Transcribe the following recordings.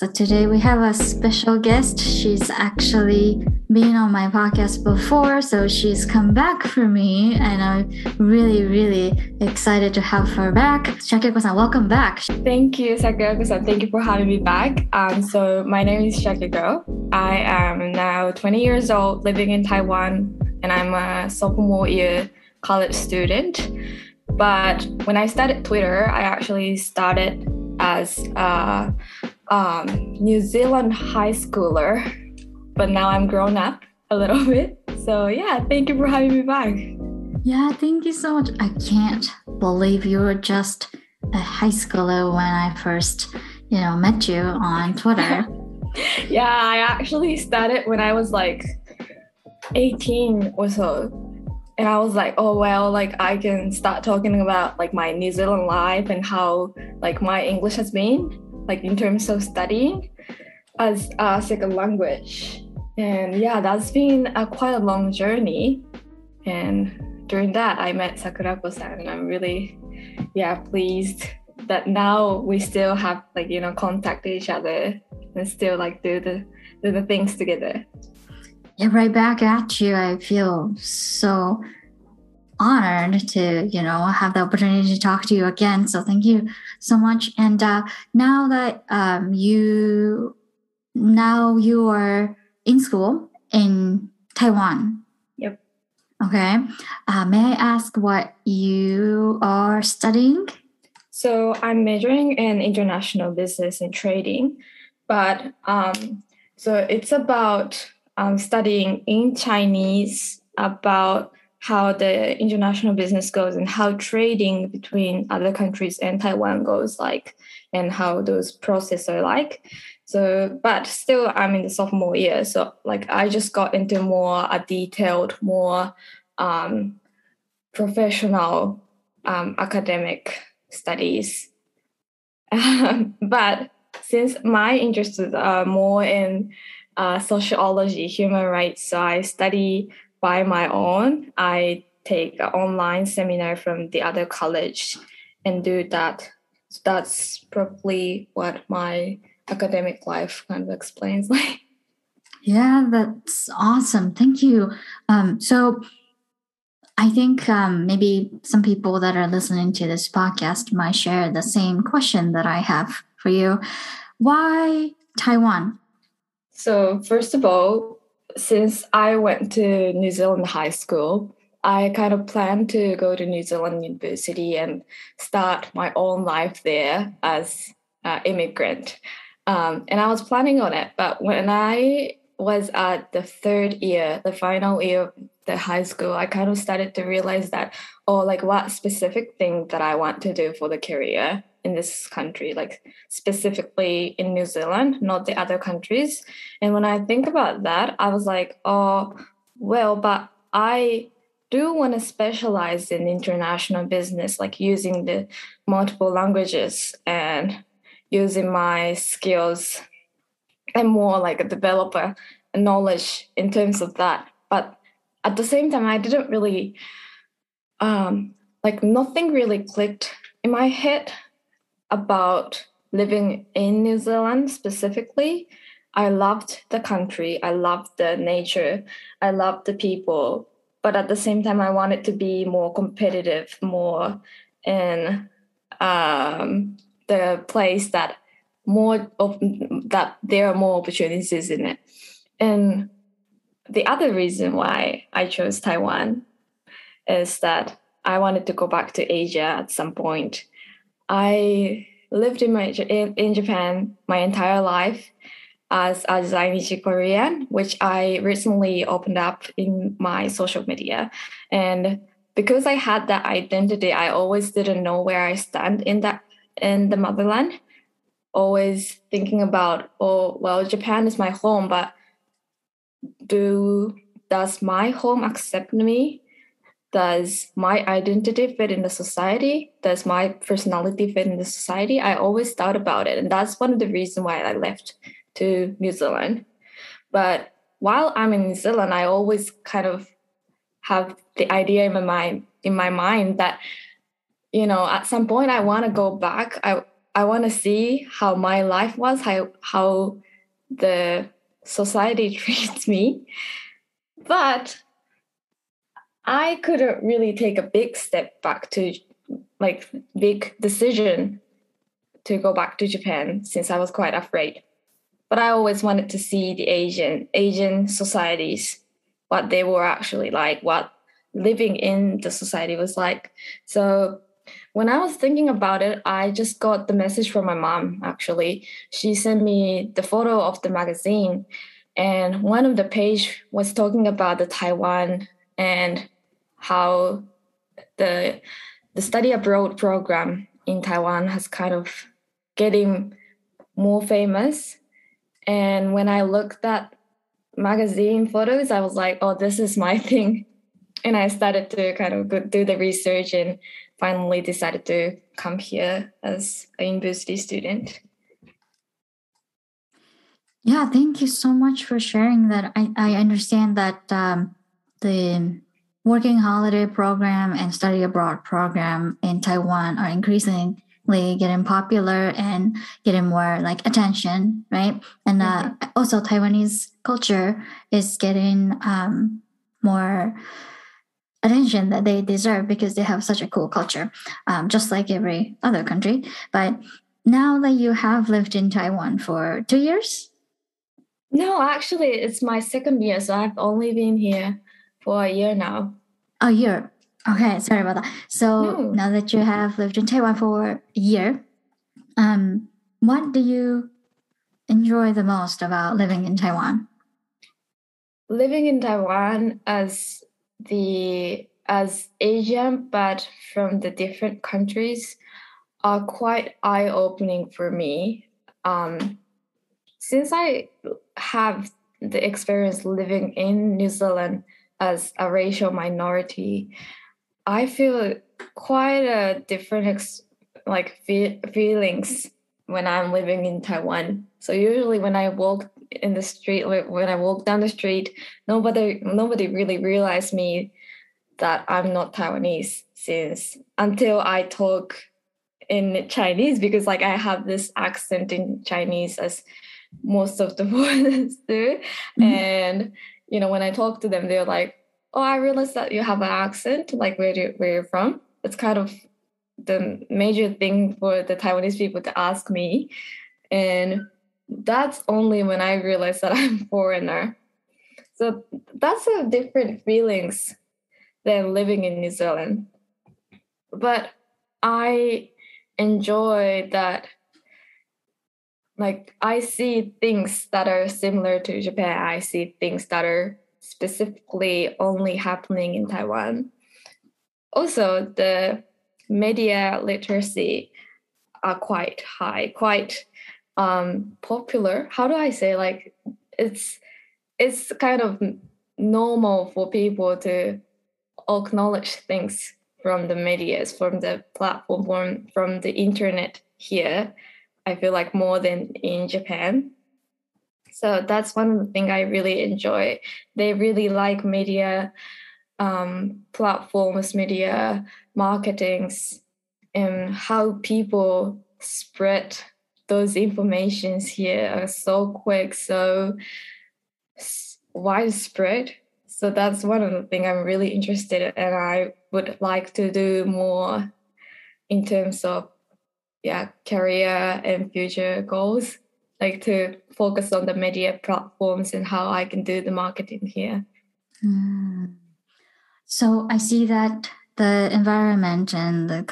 So today we have a special guest. She's actually been on my podcast before, so she's come back for me, and I'm really, really excited to have her back. Shakyoko-san, welcome back. Thank you, Sakurako-san. Thank you for having me back. So my name is Shakyoko. I am now 20 years old, living in Taiwan, and I'm a sophomore year college student. But when I started Twitter, I actually started as a New Zealand high schooler, but now I'm grown up a little bit. So yeah, thank you for having me back. Yeah, thank you so much. I can't believe you were just a high schooler when I first, met you on Twitter. Yeah, I actually started when I was like 18 or so. And I was like, oh, well, like I can start talking about like my New Zealand life and how like my English has been like in terms of studying as a second language. And yeah, that's been quite a long journey. And during that, I met Sakurako-san, and I'm really, pleased that now we still have like, contacted each other and still like do the things together. Yeah, right back at you. I feel so honored to, have the opportunity to talk to you again. So thank you so much. And now that you are in school in Taiwan. Yep. Okay. May I ask what you are studying? So I'm majoring in international business and trading, but so it's about I'm studying in Chinese about how the international business goes and how trading between other countries and Taiwan goes like, and how those processes are like. So, but still I'm in the sophomore year. So like I just got into more a detailed, more professional academic studies. But since my interests are more in sociology, human rights. So I study by my own. I take an online seminar from the other college and do that. So that's probably what my academic life kind of explains. Yeah, that's awesome. Thank you. So I think maybe some people that are listening to this podcast might share the same question that I have for you. Why Taiwan? So first of all, since I went to New Zealand high school, I kind of planned to go to New Zealand University and start my own life there as an immigrant. And I was planning on it. But when I was at the third year, the final year of the high school, I kind of started to realize that, what specific thing that I want to do for the career in this country, like specifically in New Zealand, not the other countries. And when I think about that, I was like, but I do want to specialize in international business, like using the multiple languages and using my skills and more like a developer knowledge in terms of that. But at the same time, I didn't really, nothing really clicked in my head about living in New Zealand specifically. I loved the country. I loved the nature. I loved the people. But at the same time, I wanted to be more competitive, more in the place that there are more opportunities in it. And the other reason why I chose Taiwan is that I wanted to go back to Asia at some point. I lived in Japan my entire life as a Zainichi Korean, which I recently opened up in my social media. And because I had that identity, I always didn't know where I stand in the motherland. Always thinking about, Japan is my home, but does my home accept me? Does my identity fit in the society? Does my personality fit in the society? I always thought about it. And that's one of the reasons why I left to New Zealand. But while I'm in New Zealand, I always kind of have the idea in my mind that, at some point I want to go back. I I want to see how my life was, how the society treats me. But I couldn't really take a big step back to, like, big decision to go back to Japan since I was quite afraid. But I always wanted to see the Asian societies, what they were actually like, what living in the society was like. So when I was thinking about it, I just got the message from my mom, actually. She sent me the photo of the magazine, and one of the page was talking about the Taiwan and how the study abroad program in Taiwan has kind of getting more famous. And when I looked at magazine photos, I was like, oh, this is my thing. And I started to kind of do the research and finally decided to come here as a university student. Yeah, thank you so much for sharing that. I understand that the working holiday program and study abroad program in Taiwan are increasingly getting popular and getting more like attention, right? And also Taiwanese culture is getting more attention that they deserve because they have such a cool culture, just like every other country. But now that you have lived in Taiwan for 2 years? No, actually, it's my second year, so I've only been here for a year now. A year. Okay, sorry about that. So Now that you have lived in Taiwan for a year, what do you enjoy the most about living in Taiwan? Living in Taiwan as Asian, but from the different countries, are quite eye-opening for me. Since I have the experience living in New Zealand as a racial minority, I feel quite a different feelings when I'm living in Taiwan. So usually when I walk in the street, when I walk down the street, nobody really realized me that I'm not Taiwanese until I talk in Chinese, because like I have this accent in Chinese as most of the foreigners do. Mm-hmm. And you know, when I talk to them, they're like, oh, I realized that you have an accent, like where you're from. It's kind of the major thing for the Taiwanese people to ask me. And that's only when I realized that I'm a foreigner. So that's a different feelings than living in New Zealand. But I enjoy that, like, I see things that are similar to Japan. I see things that are specifically only happening in Taiwan. Also, the media literacy are quite high, quite popular. How do I say? Like, it's kind of normal for people to acknowledge things from the medias, from the platform, from the internet here. I feel like more than in Japan. So that's one thing I really enjoy. They really like media platforms, media marketings, and how people spread those informations here are so quick, so widespread. So that's one of the things I'm really interested in, and I would like to do more in terms of career and future goals, like to focus on the media platforms and how I can do the marketing here. So I see that the environment and the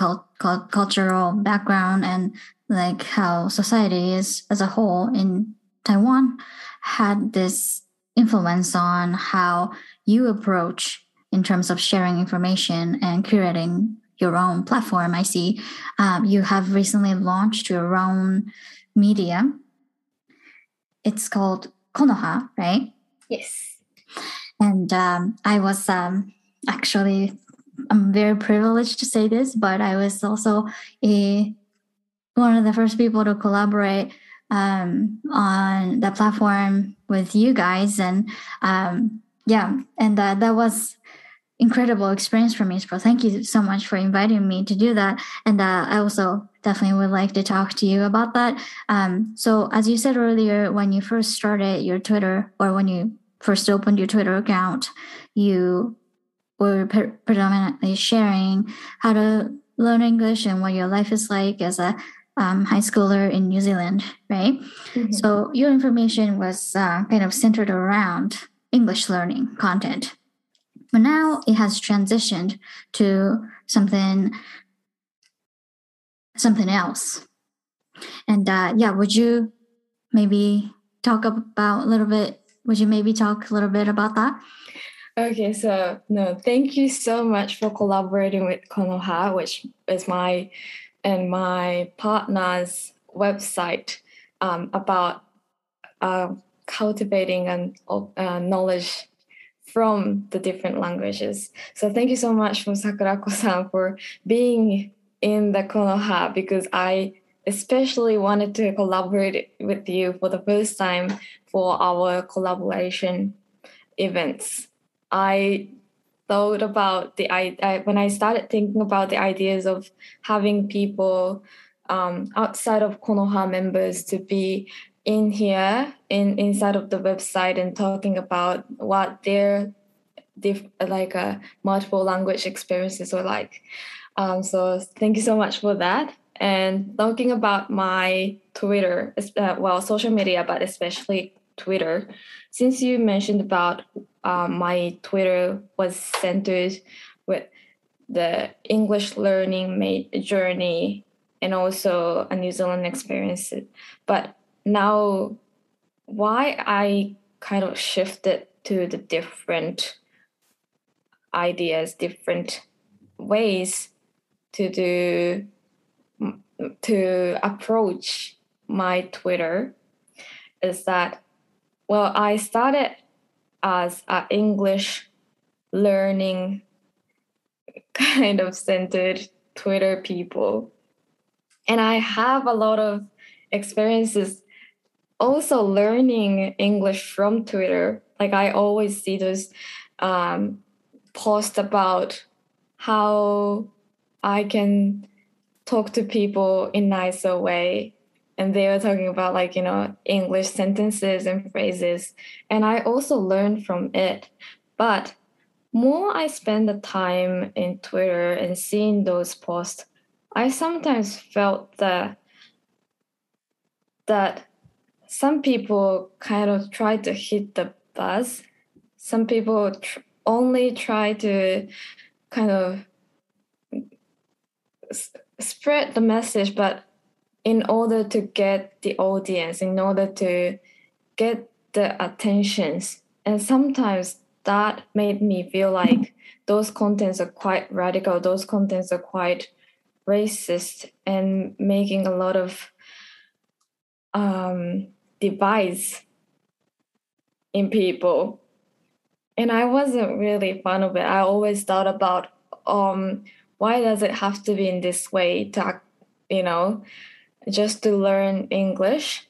cultural background and like how society is as a whole in Taiwan had this influence on how you approach in terms of sharing information and curating your own platform. I see you have recently launched your own media. It's called Konoha, right? Yes. And I was I'm very privileged to say this, but I was also one of the first people to collaborate on the platform with you guys. And that was incredible experience for me. So thank you so much for inviting me to do that. And I also definitely would like to talk to you about that. So as you said earlier, when you first started your Twitter, or when you first opened your Twitter account, you were predominantly sharing how to learn English and what your life is like as a high schooler in New Zealand, right? Mm-hmm. So your information was kind of centered around English learning content. But now it has transitioned to something else. And would you maybe talk a little bit about that? Okay, so thank you so much for collaborating with Konoha, which is my and my partner's website about cultivating and knowledge from the different languages. So thank you so much for Sakurako-san for being in the Konoha, because I especially wanted to collaborate with you for the first time for our collaboration events. I thought about when I started thinking about the ideas of having people outside of Konoha members to be in here, inside of the website, and talking about what their multiple language experiences were like. So thank you so much for that. And talking about my Twitter, social media, but especially Twitter, since you mentioned about my Twitter was centered with the English learning journey and also a New Zealand experience, but now, why I kind of shifted to the different ideas, different ways to approach my Twitter is that, I started as an English learning kind of centered Twitter people. And I have a lot of experiences also learning English from Twitter. Like I always see those posts about how I can talk to people in nicer way. And they were talking about English sentences and phrases. And I also learned from it. But more I spend the time in Twitter and seeing those posts, I sometimes felt that some people kind of try to hit the buzz. Some people only try to kind of spread the message, but in order to get the audience, in order to get the attentions. And sometimes that made me feel like those contents are quite radical, those contents are quite racist and making a lot of divides in people. And I wasn't really a fan of it. I always thought about why does it have to be in this way to, just to learn English,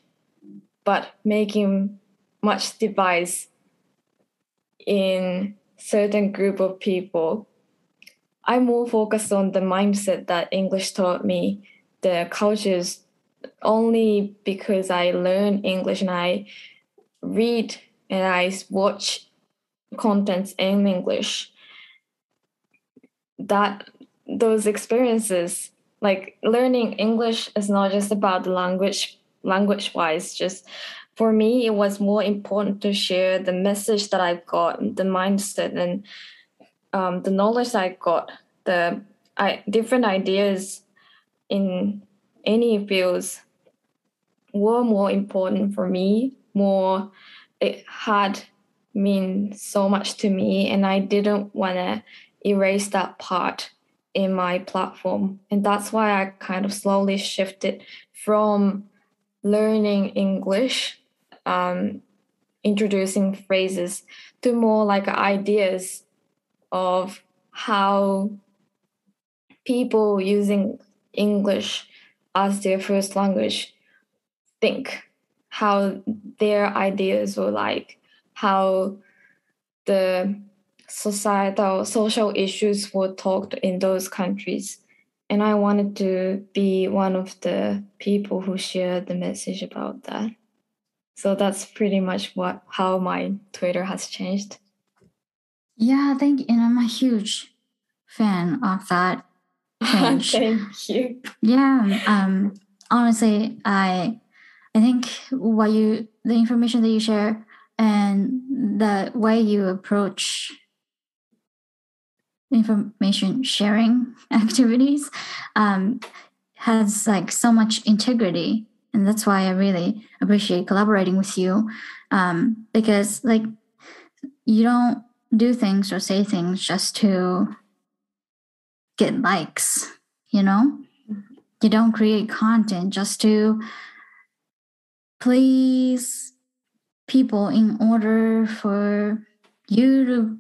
but making much divides in certain group of people. I'm more focused on the mindset that English taught me, the cultures, only because I learn English and I read and I watch contents in English, that those experiences, like learning English is not just about the language-wise, just for me, it was more important to share the message that I've got, the mindset and the knowledge I got, the different ideas in any fields were more important for me, it had mean so much to me, and I didn't want to erase that part in my platform. And that's why I kind of slowly shifted from learning English, introducing phrases, to more like ideas of how people using English as their first language think, how their ideas were like, how the societal, social issues were talked in those countries. And I wanted to be one of the people who shared the message about that. So that's pretty much how my Twitter has changed. Yeah, thank you. And I'm a huge fan of that change. Thank you. Yeah. Honestly, I think the information that you share and the way you approach information sharing activities has like so much integrity, and that's why I really appreciate collaborating with you, because like you don't do things or say things just to get likes, you know. You don't create content just to please people in order for you to,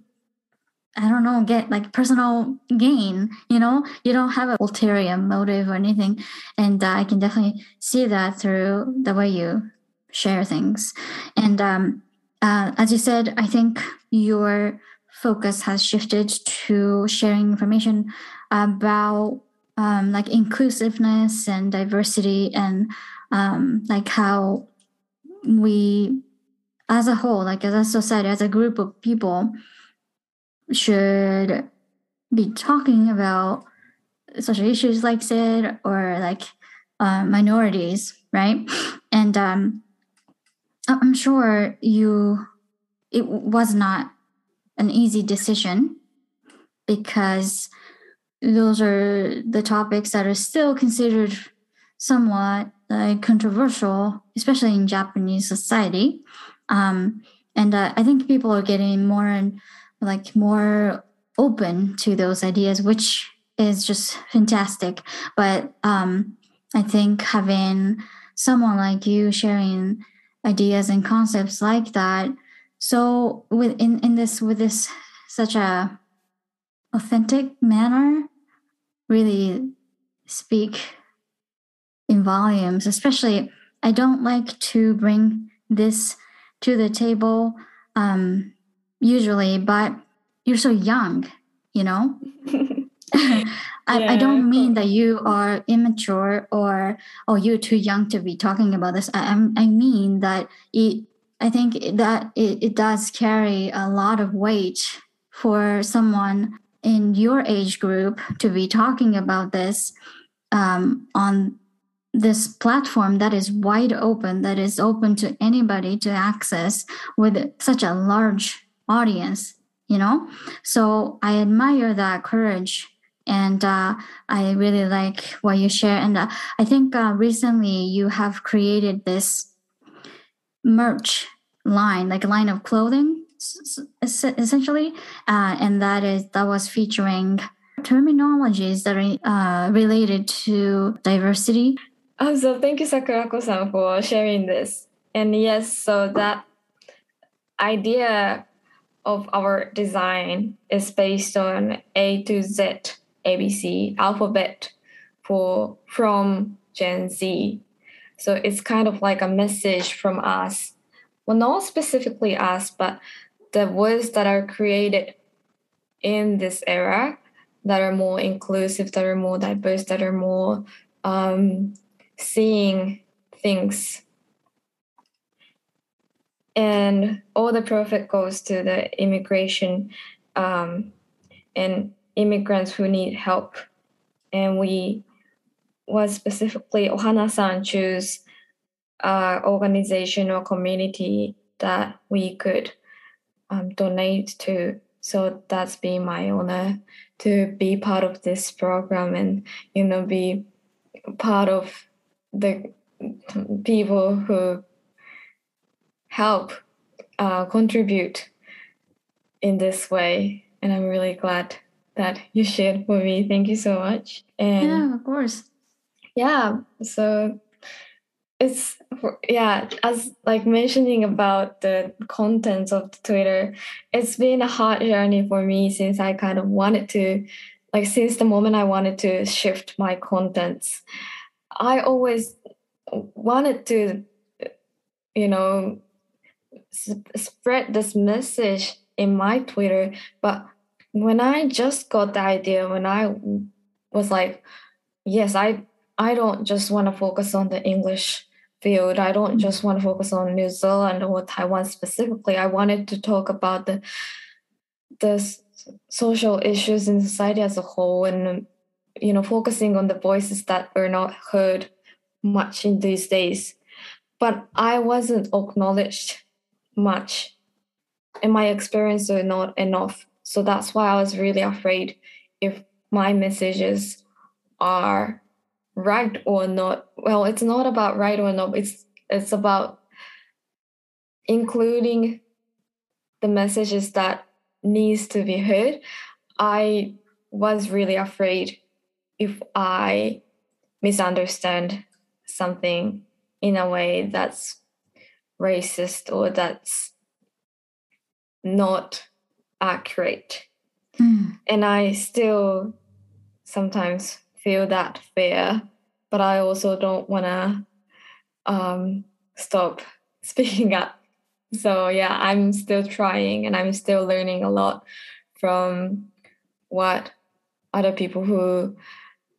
I don't know, get like personal gain, you know. You don't have an ulterior motive or anything. And I can definitely see that through the way you share things. And as you said, I think your focus has shifted to sharing information about like inclusiveness and diversity, and like how we as a whole, like as a society, as a group of people, should be talking about social issues like said, or like minorities, right? And I'm sure it was not an easy decision, because those are the topics that are still considered somewhat controversial, especially in Japanese society. And I think people are getting more open to those ideas, which is just fantastic. But I think having someone like you sharing ideas and concepts like that, so with this such a authentic manner, really speak in volumes. Especially, I don't like to bring this to the table usually, but you're so young, you know. I don't mean that you are immature or you're too young to be talking about this. I mean that I think that it does carry a lot of weight for someone in your age group to be talking about this on this platform that is wide open, that is open to anybody to access, with such a large audience, you know. So I admire that courage, and I really like what you share. And I think recently you have created this merch line, like a line of clothing essentially, and that was featuring terminologies that are related to diversity. Oh, so thank you, Sakurako-san, for sharing this. And yes, so that idea of our design is based on A to Z, ABC, alphabet from Gen Z. So it's kind of like a message from us. Well, not specifically us, but the words that are created in this era that are more inclusive, that are more diverse, that are more seeing things. And all the profit goes to the immigration and immigrants who need help. And we was specifically, Ohana-san chose organization or community that we could donate to. So that's been my honor to be part of this program and, you know, be part of the people who help contribute in this way. And I'm really glad that you shared with me. Thank you so much. And yeah, of course. Yeah, so it's, yeah, as like mentioning about the contents of Twitter, it's been a hard journey for me since I kind of wanted to, like since the moment I wanted to shift my contents. I always wanted to, you know, spread this message in my Twitter. But when I just got the idea, when I was like, yes, I don't just want to focus on the English field. I don't just want to focus on New Zealand or Taiwan specifically. I wanted to talk about the social issues in society as a whole, and, you know, focusing on the voices that are not heard much in these days. But I wasn't acknowledged much, and my experience was not enough. So that's why I was really afraid if my messages are right or not. Well, it's not about right or not. It's about including the messages that needs to be heard. I was really afraid if I misunderstand something in a way that's racist or that's not accurate. Mm. And I still sometimes feel that fear, but I also don't want to stop speaking up. So yeah, I'm still trying, and I'm still learning a lot from what other people who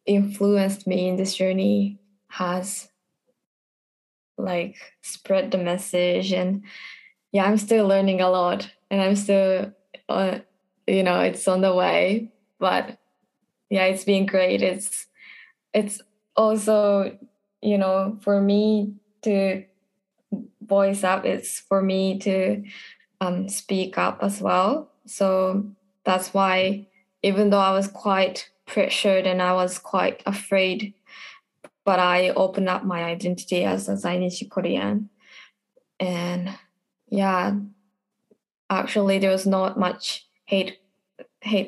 influenced me in this journey has like spread the message. And yeah, I'm still learning a lot, and I'm still, you know, it's on the way, but yeah, it's been great. It's also, you know, for me to voice up, it's for me to speak up as well. So that's why, even though I was quite pressured and I was quite afraid, but I opened up my identity as a Zainichi Korean. And yeah, actually there was not much hate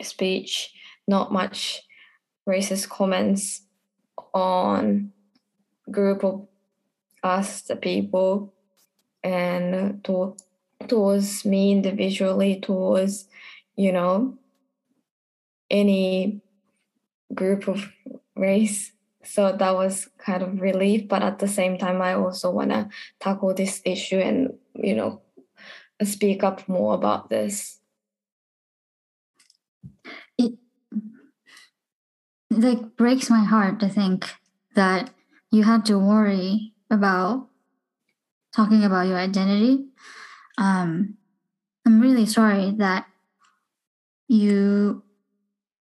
speech, not much racist comments on group of us, the people, and towards me individually, towards, you know, any group of race. So that was kind of relief. But at the same time, I also want to tackle this issue and, you know, speak up more about this. It like breaks my heart to think that you had to worry about talking about your identity. I'm really sorry that you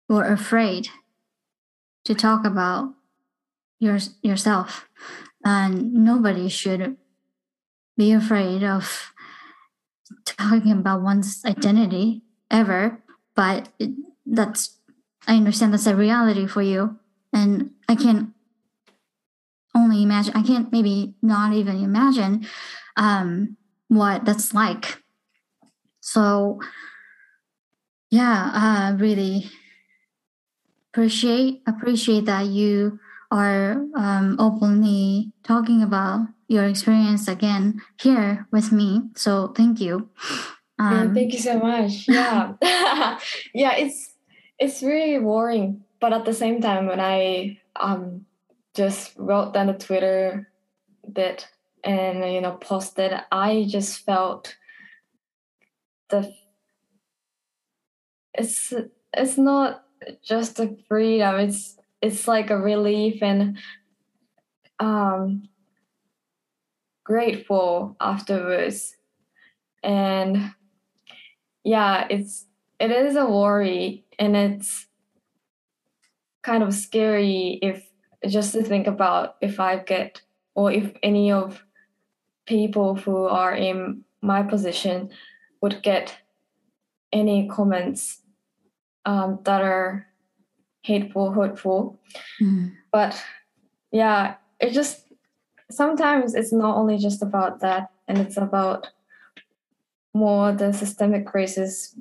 were afraid to talk about yourself, and nobody should be afraid of talking about one's identity ever. But I understand that's a reality for you, and I can only imagine. I can't maybe not even imagine what that's like. So yeah, I really appreciate that you are openly talking about your experience again here with me. So thank you. Thank you so much. Yeah. Yeah, it's really worrying. But at the same time, when I just wrote down the Twitter bit and, you know, posted, I just felt it's not just a freedom, it's like a relief, and grateful afterwards. And yeah, it is a worry, and it's kind of scary if just to think about if I get, or if any of people who are in my position would get any comments that are hateful, hurtful. Mm. But yeah, it just, sometimes it's not only just about that, and it's about more the systemic races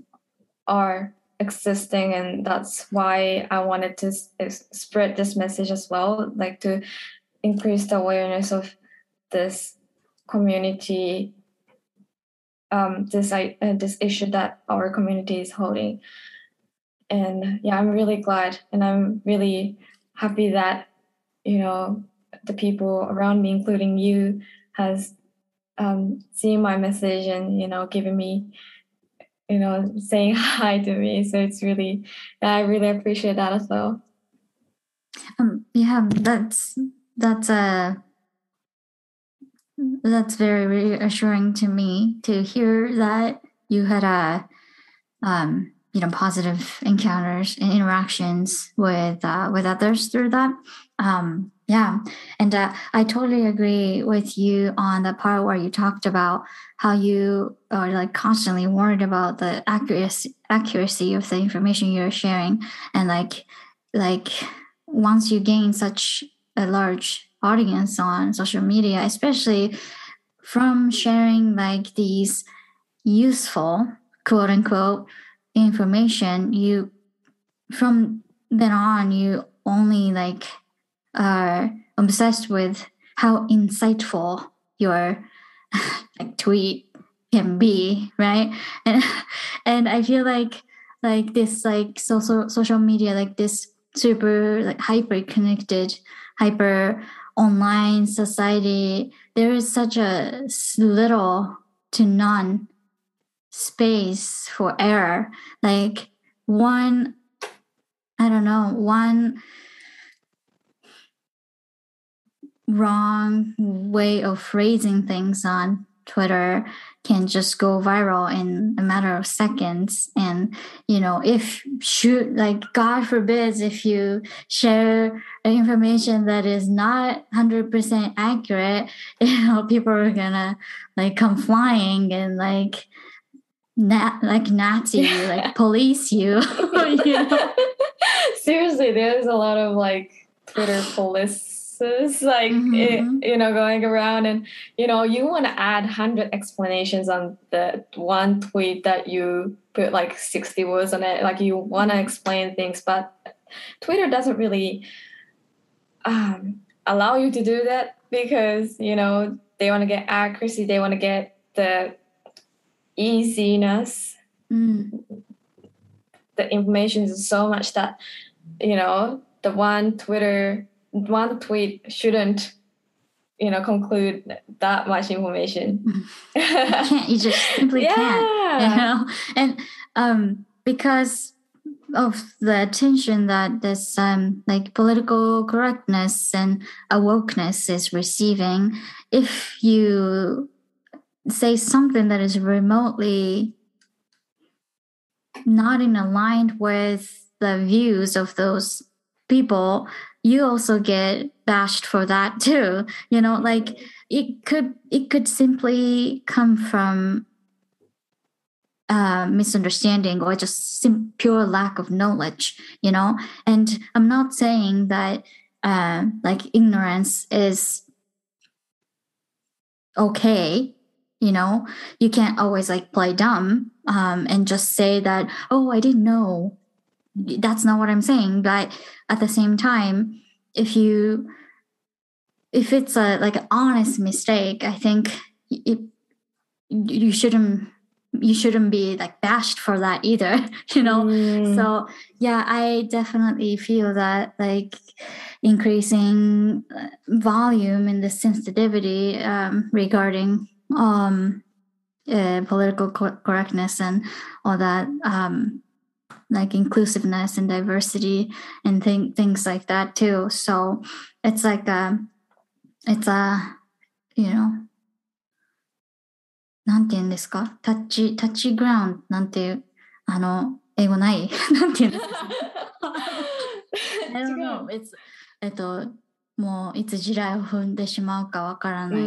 are existing, and that's why I wanted to spread this message as well, like to increase the awareness of this community, this issue that our community is holding. And yeah, I'm really glad, and I'm really happy that, you know, the people around me, including you, has seen my message and, you know, given me you know, saying hi to me. So it's really, I really appreciate that as well. Yeah, that's very reassuring to me to hear that you had positive encounters and interactions with others through that. I totally agree with you on the part where you talked about how you are like constantly worried about the accuracy of the information you're sharing, and like once you gain such a large audience on social media, especially from sharing like these useful quote unquote information, you from then on you only like are obsessed with how insightful your like tweet can be, right? And I feel like this like social media, like this super like hyper connected, hyper online society, there is such a little to none space for error. Like one wrong way of phrasing things on Twitter can just go viral in a matter of seconds. And you know, God forbids if you share information that is not 100% accurate, you know, people are gonna like come flying and like Nazi you, like police you. You know? Seriously, there's a lot of like Twitter police. So it's like, mm-hmm. It, you know, going around and, you know, you want to add 100 explanations on the one tweet that you put like 60 words on it. Like you want to explain things, but Twitter doesn't really allow you to do that because, you know, they want to get accuracy. They want to get the easiness. Mm. The information is so much that, you know, the one tweet shouldn't, you know, conclude that much information. You just simply can't, you know? And because of the attention that this like political correctness and awokeness is receiving, if you say something that is remotely not in aligned with the views of those people, you also get bashed for that too. You know, like it could simply come from misunderstanding or just pure lack of knowledge, you know? And I'm not saying that like ignorance is okay, you know? You can't always like play dumb and just say that, oh, I didn't know. That's not what I'm saying. But at the same time, if it's a like an honest mistake, I think you shouldn't be like bashed for that either, you know? Mm. So yeah, I definitely feel that like increasing volume in the sensitivity regarding political correctness and all that, like inclusiveness and diversity and things like that too. So it's like a you know, なんて言うんですか？タッチグラウンドなんていう英語ないなんて言うんですか？I don't know. It's もういつ地雷を踏んでしまうかわからない。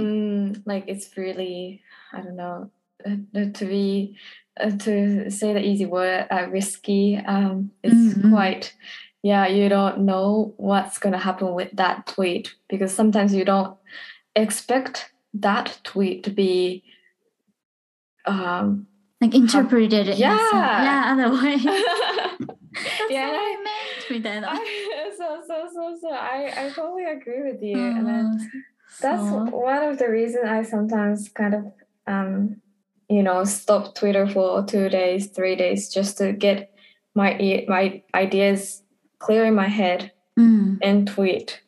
Like it's really I don't know to say the easy word, risky. It's mm-hmm. quite, yeah, you don't know what's going to happen with that tweet because sometimes you don't expect that tweet to be like interpreted in other way. That's yeah, what I meant. So I totally agree with you. And then that's one of the reasons I sometimes kind of you know, stop Twitter for 2 days, 3 days, just to get my ideas clear in my head and tweet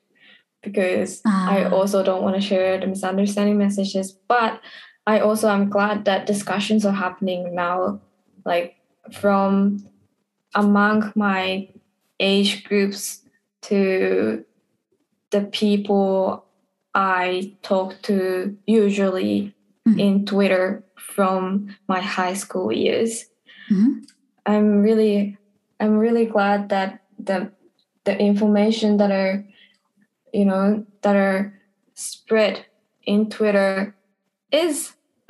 because I also don't want to share the misunderstanding messages. But I also am glad that discussions are happening now like from among my age groups to the people I talk to usually in Twitter from my high school years. I'm really glad that the information that are, you know, that are spread in Twitter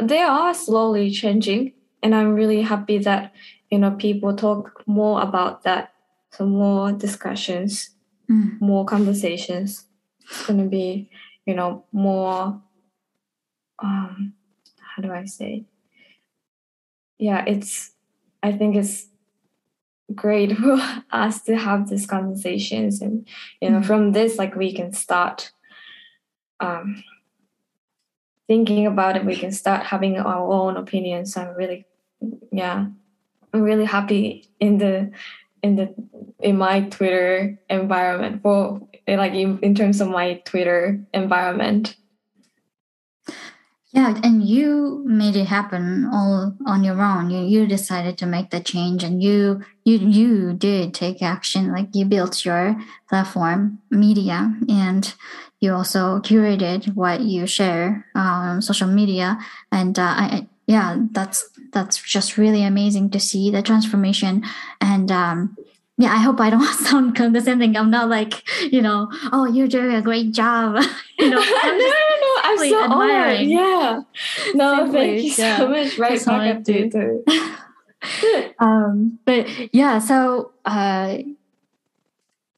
they are slowly changing, and I'm really happy that, you know, people talk more about that. So more discussions, more conversations. It's going to be, you know, more, how do I say? Yeah, I think it's great for us to have these conversations. And, you know, from this, like, we can start thinking about it. We can start having our own opinions. I'm really happy in my Twitter environment, well, like in terms of my Twitter environment. Yeah, and you made it happen all on your own. You decided to make the change, and you did take action. Like, you built your platform, media, and you also curated what you share on social media. And that's just really amazing to see the transformation. And I hope I don't sound condescending. I'm not like, you know, oh, you're doing a great job. You know, no, I'm so admiring. Honored. Yeah. No, simply, thank you so much. Right back up to you. But yeah, so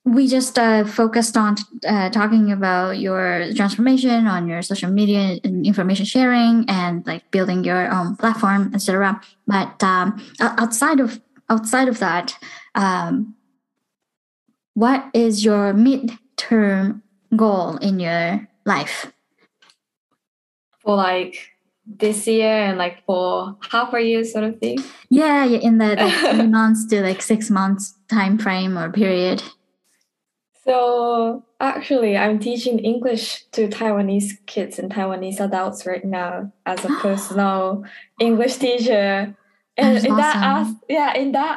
we just focused on talking about your transformation on your social media and information sharing and like building your own platform, etc. But outside of that, what is your midterm goal in your life? For like this year and like for half a year sort of thing? Yeah, in the 3 months to like 6 months time frame or period. So actually, I'm teaching English to Taiwanese kids and Taiwanese adults right now as a personal English teacher. And that's in that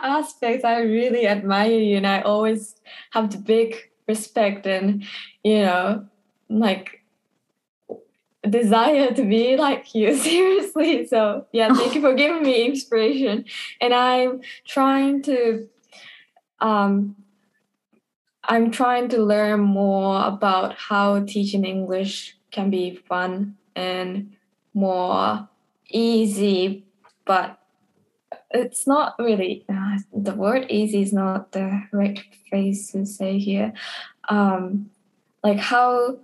aspect, I really admire you, and I always have the big respect and, you know, like desire to be like you, seriously. So yeah, thank you for giving me inspiration. And I'm trying to learn more about how teaching English can be fun and more easy, but it's not really, the word easy is not the right phrase to say here. Like how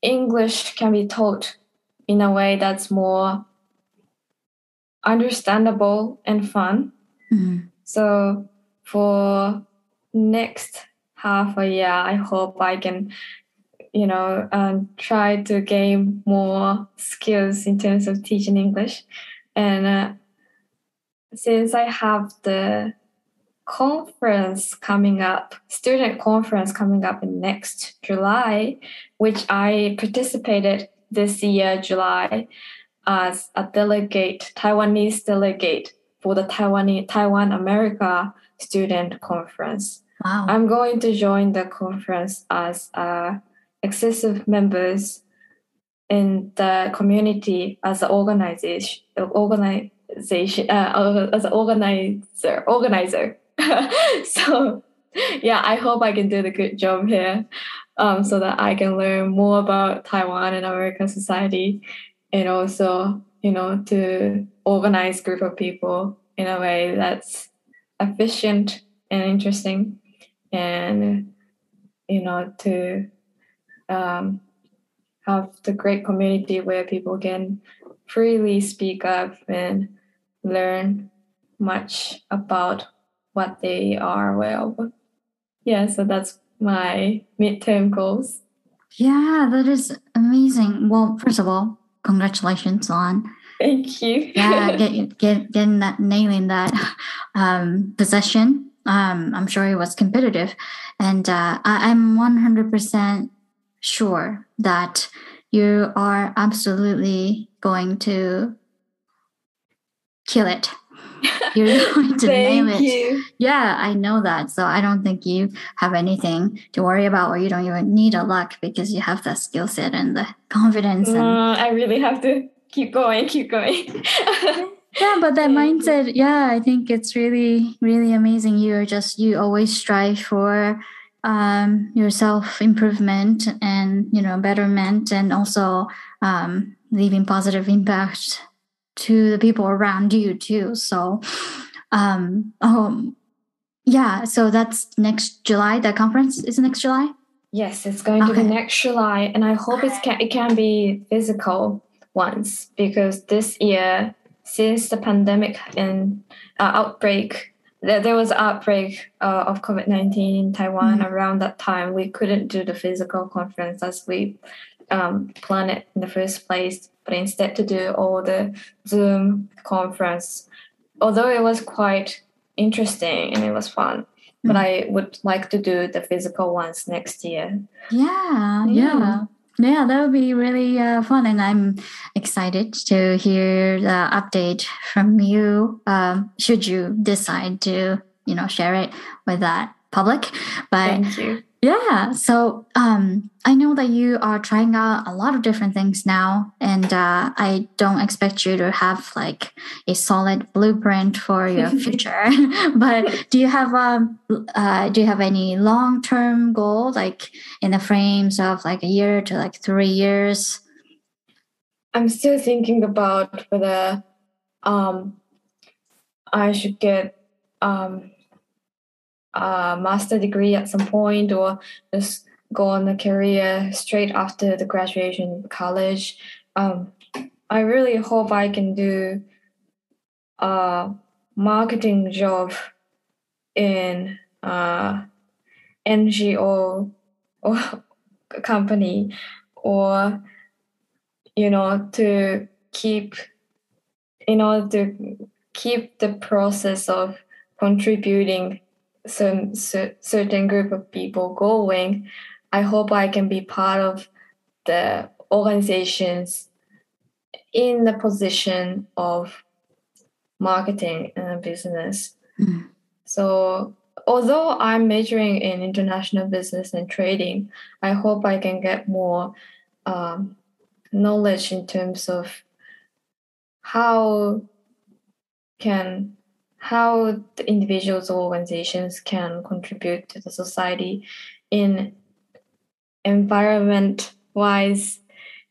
English can be taught in a way that's more understandable and fun. So for next half a year, I hope I can, you know, try to gain more skills in terms of teaching English. And since I have the student conference coming up in next July, which I participated this year, July, as a delegate, Taiwanese delegate for the Taiwan America Student Conference. Wow. I'm going to join the conference as exclusive members in the community as an organizer. So, yeah, I hope I can do the good job here, so that I can learn more about Taiwan and American society, and also, you know, to organize group of people in a way that's efficient and interesting. And, you know, to have the great community where people can freely speak up and learn much about what they are aware of. Yeah, so that's my midterm goals. Yeah, that is amazing. Well, first of all, congratulations on. Thank you. Yeah, getting that, nailing that possession. I'm sure it was competitive, and I'm 100% sure that you are absolutely going to kill it. You're going to name it. You. Yeah, I know that. So I don't think you have anything to worry about, or you don't even need a luck because you have that skill set and the confidence. I really have to keep going. Yeah, but that mindset, yeah, I think it's really, really amazing. You always strive for your self-improvement and, betterment, and also leaving positive impact to the people around you too. So, so that's next July, that conference is next July? Yes, it's going to be next July. And I hope it can be physical once, because this year, since the pandemic and outbreak of COVID-19 in Taiwan around that time, we couldn't do the physical conference as we planned it in the first place, but instead to do all the Zoom conference. Although it was quite interesting and it was fun, but I would like to do the physical ones next year. Yeah, that would be really fun, and I'm excited to hear the update from you. Should you decide to, share it with the public? But thank you. Yeah, so I know that you are trying out a lot of different things now, and I don't expect you to have like a solid blueprint for your future. But do you have any long-term goal, like in the frames of like a year to like 3 years? I'm still thinking about whether I should get a master degree at some point, or just go on a career straight after the graduation college. I really hope I can do a marketing job in NGO or company, or to keep the process of contributing certain group of people going. I hope I can be part of the organizations in the position of marketing and business. So although I'm majoring in international business and trading, I hope I can get more knowledge in terms of how the individuals or organizations can contribute to the society in environment-wise,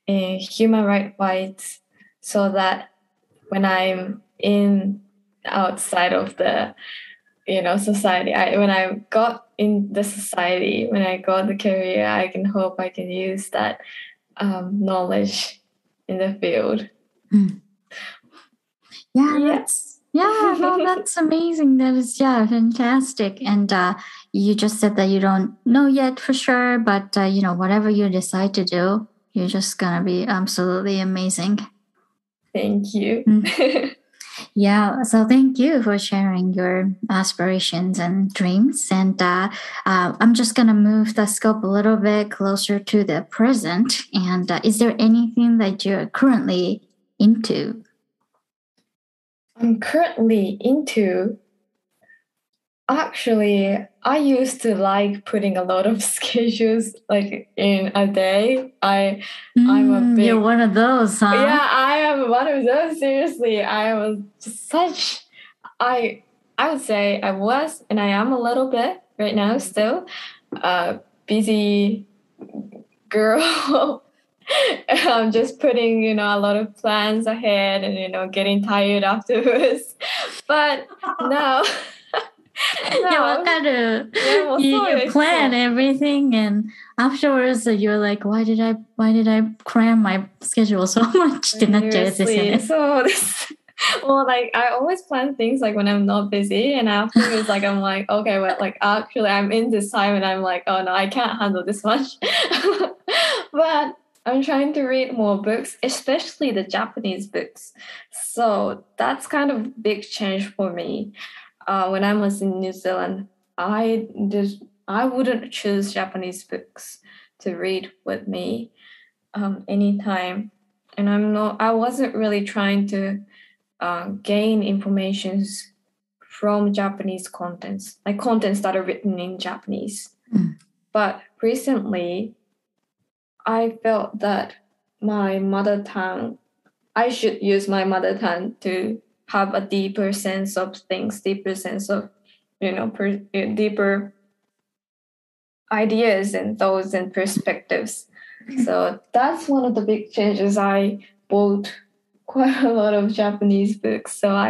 in human rights-wise, so that when I'm outside of the, society, when I got the career, I can hope I can use that knowledge in the field. Yeah, yes. Yeah, well, that's amazing. That is, fantastic. And you just said that you don't know yet for sure, but, whatever you decide to do, you're just going to be absolutely amazing. Thank you. Yeah, so thank you for sharing your aspirations and dreams. And I'm just going to move the scope a little bit closer to the present. And is there anything that you're currently into? I'm currently into, actually, I used to like putting a lot of schedules like in a day. I'm a big... You're one of those, huh? Yeah, I am one of those, seriously. I would say I was, and I am a little bit right now still, a busy girl. I'm just putting, a lot of plans ahead and, getting tired afterwards. But now you plan everything, and afterwards you're like, why did I cram my schedule so much? Seriously, so this. Well, like I always plan things like when I'm not busy, and afterwards, like I'm like, okay, well, like actually I'm in this time, and I'm like, oh no, I can't handle this much. But I'm trying to read more books, especially the Japanese books. So that's kind of a big change for me. When I was in New Zealand, I wouldn't choose Japanese books to read with me anytime. And I wasn't really trying to gain information from Japanese contents, like contents that are written in Japanese. Mm. But recently, I felt that my mother tongue, I should use my mother tongue to have a deeper sense of things, deeper sense of, deeper ideas and thoughts and perspectives. So that's one of the big changes. I bought quite a lot of Japanese books. So I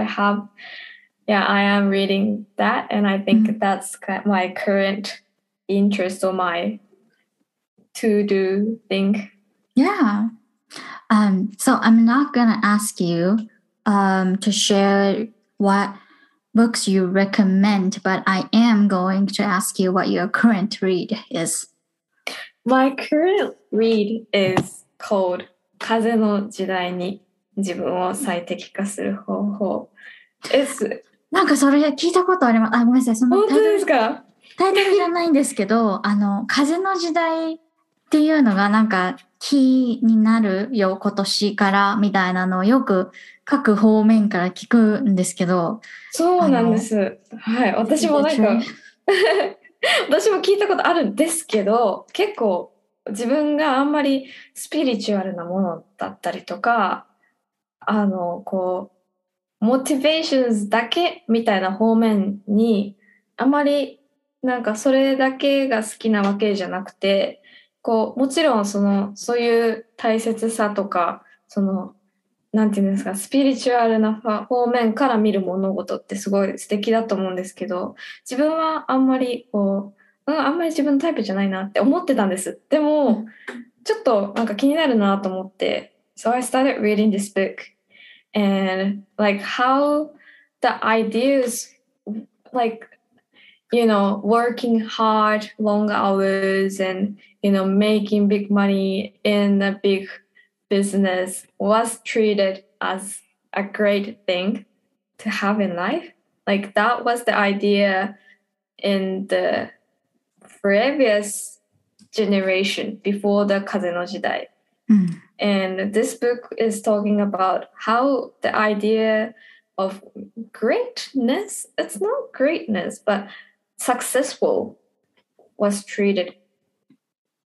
am reading that. And I think that's my current interest or my to-do thing. Yeah. So I'm not going to ask you to share what books you recommend, but I am going to ask you what your current read is. My current read is called Kaze no Jidai ni Jibun o Saitekika Suru Hōhō. It's... なんかそれ聞いたことあります。あ、ごめんなさい。その本当ですか？タイトルいらないんですけど、風の時代っていうのがなんか気になるよ、今年からみたいなのをよく各方面から聞くんですけど。そうなんです。はい。私もなんか私も聞いたことあるんですけど、結構自分があんまりスピリチュアルなものだったりとか、モチベーションズだけみたいな方面に、あまりなんかそれだけが好きなわけじゃなくて、もちろんそういう大切さとか、なんていうんですか、スピリチュアルな方面から見る物事ってすごい素敵だと思うんですけど、自分はあんまりあんまり自分のタイプじゃないなって思ってたんです。でも、ちょっとなんか気になるなと思って、So I started reading this book and like how the ideas, like, working hard, long hours and, making big money in a big business was treated as a great thing to have in life. Like that was the idea in the previous generation before the Kaze no Jidai. Mm. And this book is talking about how the idea of greatness, it's not greatness, but successful was treated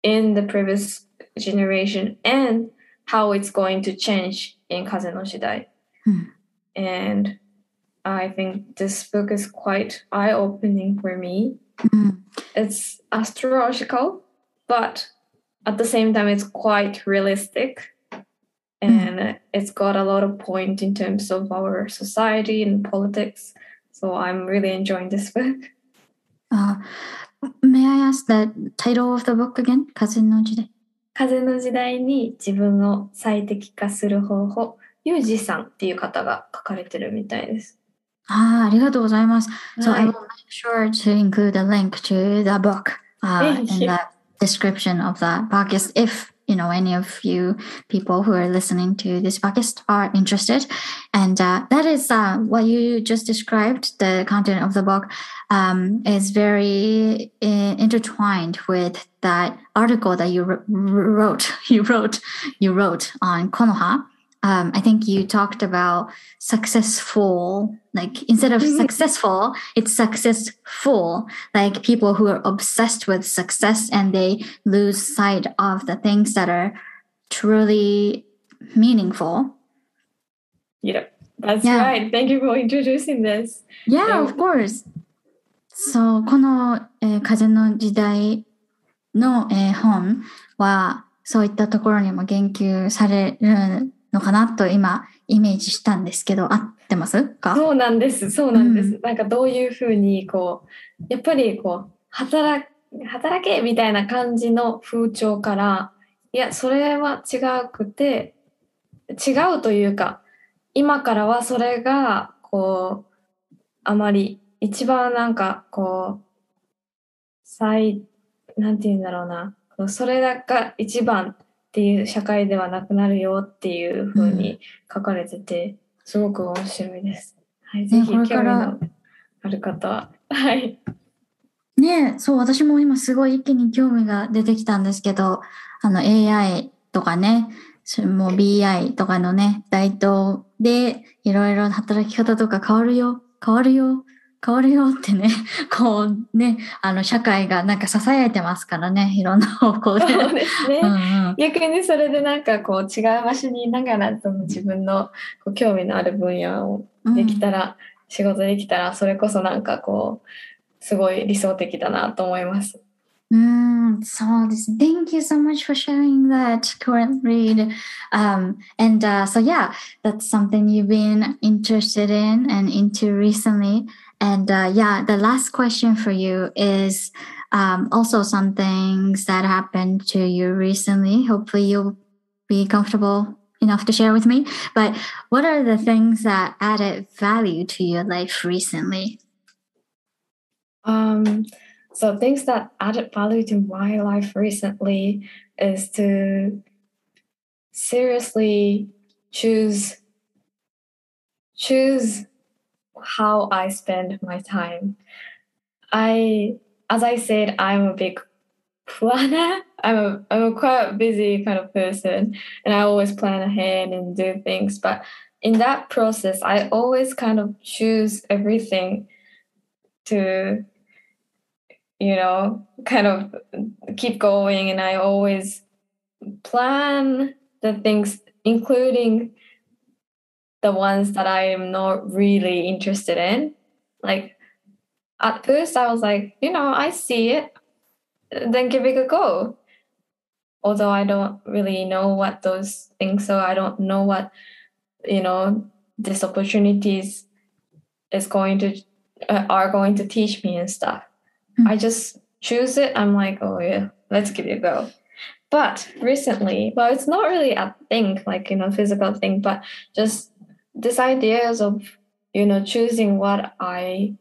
in the previous generation and how it's going to change in Kaze no Jidai. Mm. And I think this book is quite eye-opening for me. Mm. It's astrological, but at the same time, it's quite realistic. And it's got a lot of point in terms of our society and politics. So I'm really enjoying this book. May I ask the title of the book again? Kaze no Jidai. 風の時代に自分を最適化する方法、ユージさんっていう方が書かれてるみたいです。ありがとうございます。So I will make sure to include a link to the book in the description of the podcast if any of you people who are listening to this podcast are interested. And that is what you just described. The content of the book is very intertwined with that article that you wrote on Konoha. I think you talked about successful, like instead of successful, it's successful, like people who are obsessed with success and they lose sight of the things that are truly meaningful. Yeah, that's right. Thank you for introducing this. Yeah, of course. So, この、風の時代の、本はそういったところにも言及されるのかなと今イメージしたんですけど、合ってますか？そうなんです、うん、なんかどういうふうにやっぱり働けみたいな感じの風潮から、いやそれは違くて、違うというか今からはそれがあまり一番なんかなんていうんだろうな、それが一番っていう社会ではなくなるよっていう風に書かれてて、すごく面白いです。はい、ぜひ興味のある方は。はい。ね、そう、私も今すごい一気に興味が出てきたんですけど、AI とかね、もう BI とかのね、台頭でいろいろ働き方とか変わるよ、変わるよってね、こうね、社会がなんか囁いてますからね、いろんな方向で。そうですね。うんうん、逆にそれでなんかこう違う場所にいながら自分のこう興味のある分野をできたら、うん、仕事できたら、それこそなんかこうすごい理想的だなと思います。So this, thank you so much for sharing that current read. So yeah, that's something you've been interested in and into recently. And the last question for you is also some things that happened to you recently. Hopefully you'll be comfortable enough to share with me. But what are the things that added value to your life recently? So things that added value to my life recently is to seriously choose how I spend my time. As I said, I'm a big planner. I'm a quite busy kind of person, and I always plan ahead and do things. But in that process, I always kind of choose everything to, you know, kind of keep going, and I always plan the things, including the ones that I am not really interested in. Like at first I was like, you know, I see it, then give it a go. Although I don't really know what those things are, I don't know what, you know, these opportunities are going to teach me and stuff. I just choose it. I'm like, oh yeah, let's give it a go. But recently, well, it's not really a thing, like, you know, physical thing, but just these ideas of, you know, choosing what I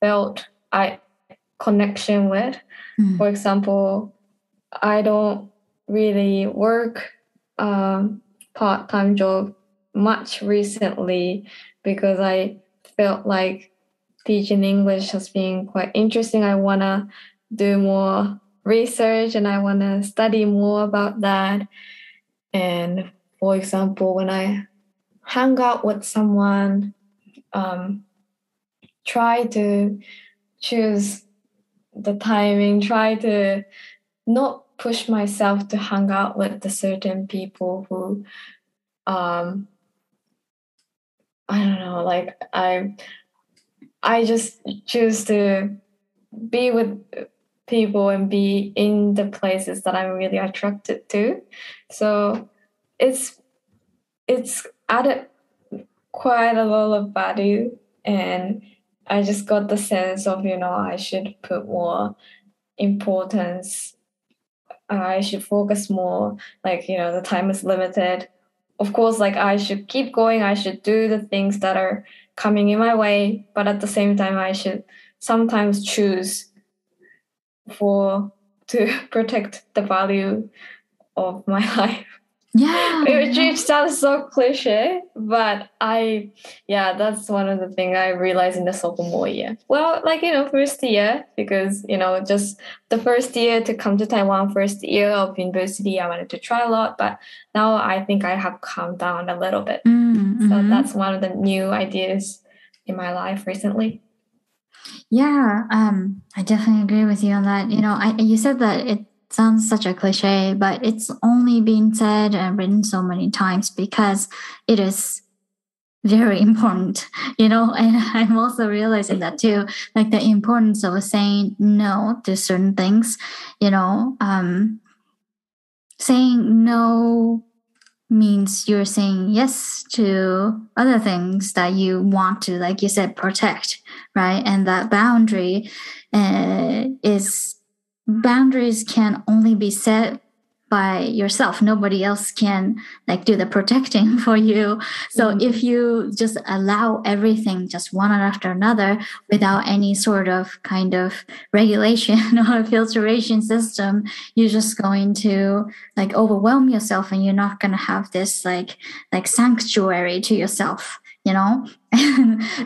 felt I connection with. For example, I don't really work part-time job much recently because I felt like teaching English has been quite interesting. I want to do more research and I want to study more about that. And for example, when I hang out with someone, try to choose the timing, try to not push myself to hang out with the certain people who, I don't know, like I just choose to be with people and be in the places that I'm really attracted to. So it's added quite a lot of value, and I just got the sense of, you know, I should put more importance. I should focus more, like, you know, the time is limited. Of course, like, I should keep going. I should do the things that are coming in my way, but at the same time, I should sometimes choose to protect the value of my life. Yeah, which sounds so cliche, but that's one of the things I realized in the sophomore year. Well, like, you know, first year, because, you know, just the first year to come to Taiwan, first year of university, I wanted to try a lot, but now I think I have calmed down a little bit. So that's one of the new ideas in my life recently. Yeah, I definitely agree with you on that. You know, you said that it sounds such a cliche, but it's only been said and written so many times because it is very important, you know. And I'm also realizing that too, like the importance of saying no to certain things, you know. Saying no means you're saying yes to other things that you want to, like you said, protect, right? And that boundary boundaries can only be set by yourself. Nobody else can, like, do the protecting for you. So if you just allow everything, just one after another, without any sort of kind of regulation or filtration system, you're just going to, like, overwhelm yourself, and you're not going to have this like sanctuary to yourself, you know.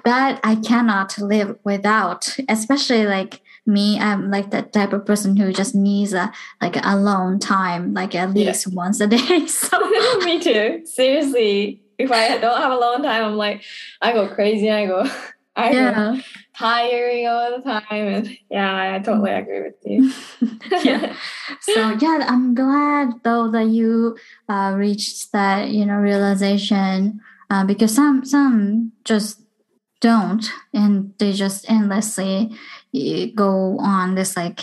That I cannot live without, especially like me. I'm like that type of person who just needs an alone time, like at least once a day. So me too. Seriously, if I don't have alone time, I'm like, I go crazy. I go I'm tiring all the time. And yeah, I totally agree with you. Yeah. So yeah, I'm glad though that you reached that, you know, realization because some just don't, and they just endlessly go on this like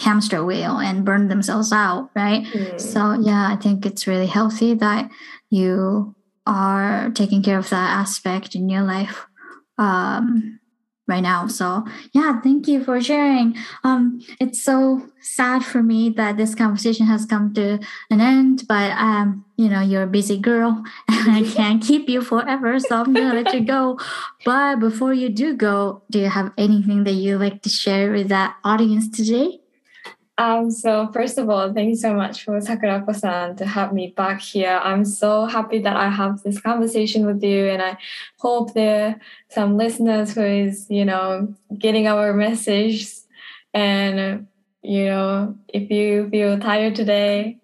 hamster wheel and burn themselves out, right? So yeah, I think it's really healthy that you are taking care of that aspect in your life right now. So yeah, thank you for sharing. It's so sad for me that this conversation has come to an end, but you know, you're a busy girl and I can't keep you forever, so I'm gonna let you go. But before you do go, do you have anything that you'd like to share with that audience today? So first of all, thank you so much for Sakurako-san to have me back here. I'm so happy that I have this conversation with you, and I hope there are some listeners who is, you know, getting our message. And, you know, if you feel tired today,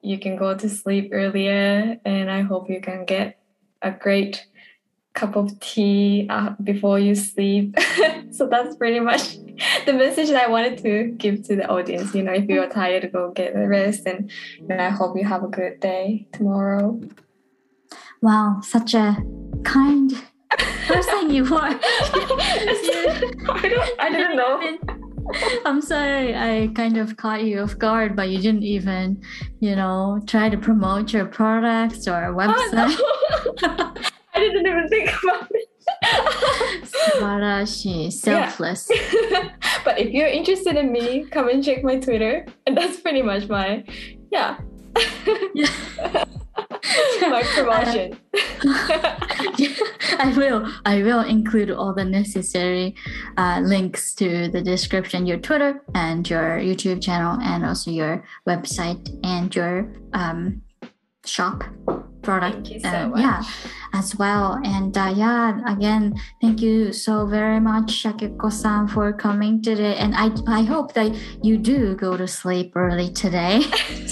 you can go to sleep earlier, and I hope you can get a great cup of tea before you sleep. So that's pretty much the message that I wanted to give to the audience. You know, if you are tired, go get the rest, and I hope you have a good day tomorrow. Wow, such a kind person you are. I don't know. I'm sorry, I kind of caught you off guard, but you didn't even, you know, try to promote your products or website. Oh, no. I didn't even think about it. Subarashi, selfless. Yeah. But if you're interested in me, come and check my Twitter, and that's pretty much my my promotion. I will include all the necessary links to the description, your Twitter and your YouTube channel, and also your website and your shop product. Thank you so much. Yeah, as well. And yeah, again, thank you so very much, Shakyoko-san, for coming today. And I hope that you do go to sleep early today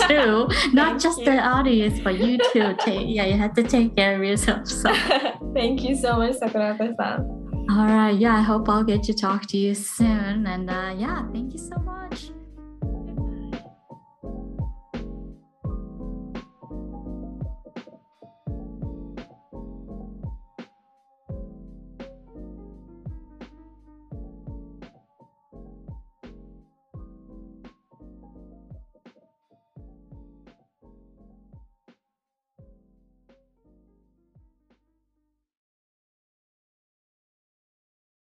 too. Not just the audience, but you too. You have to take care of yourself. So thank you so much, Sakurako-san. All right. Yeah, I hope I'll get to talk to you soon. And yeah, thank you so much.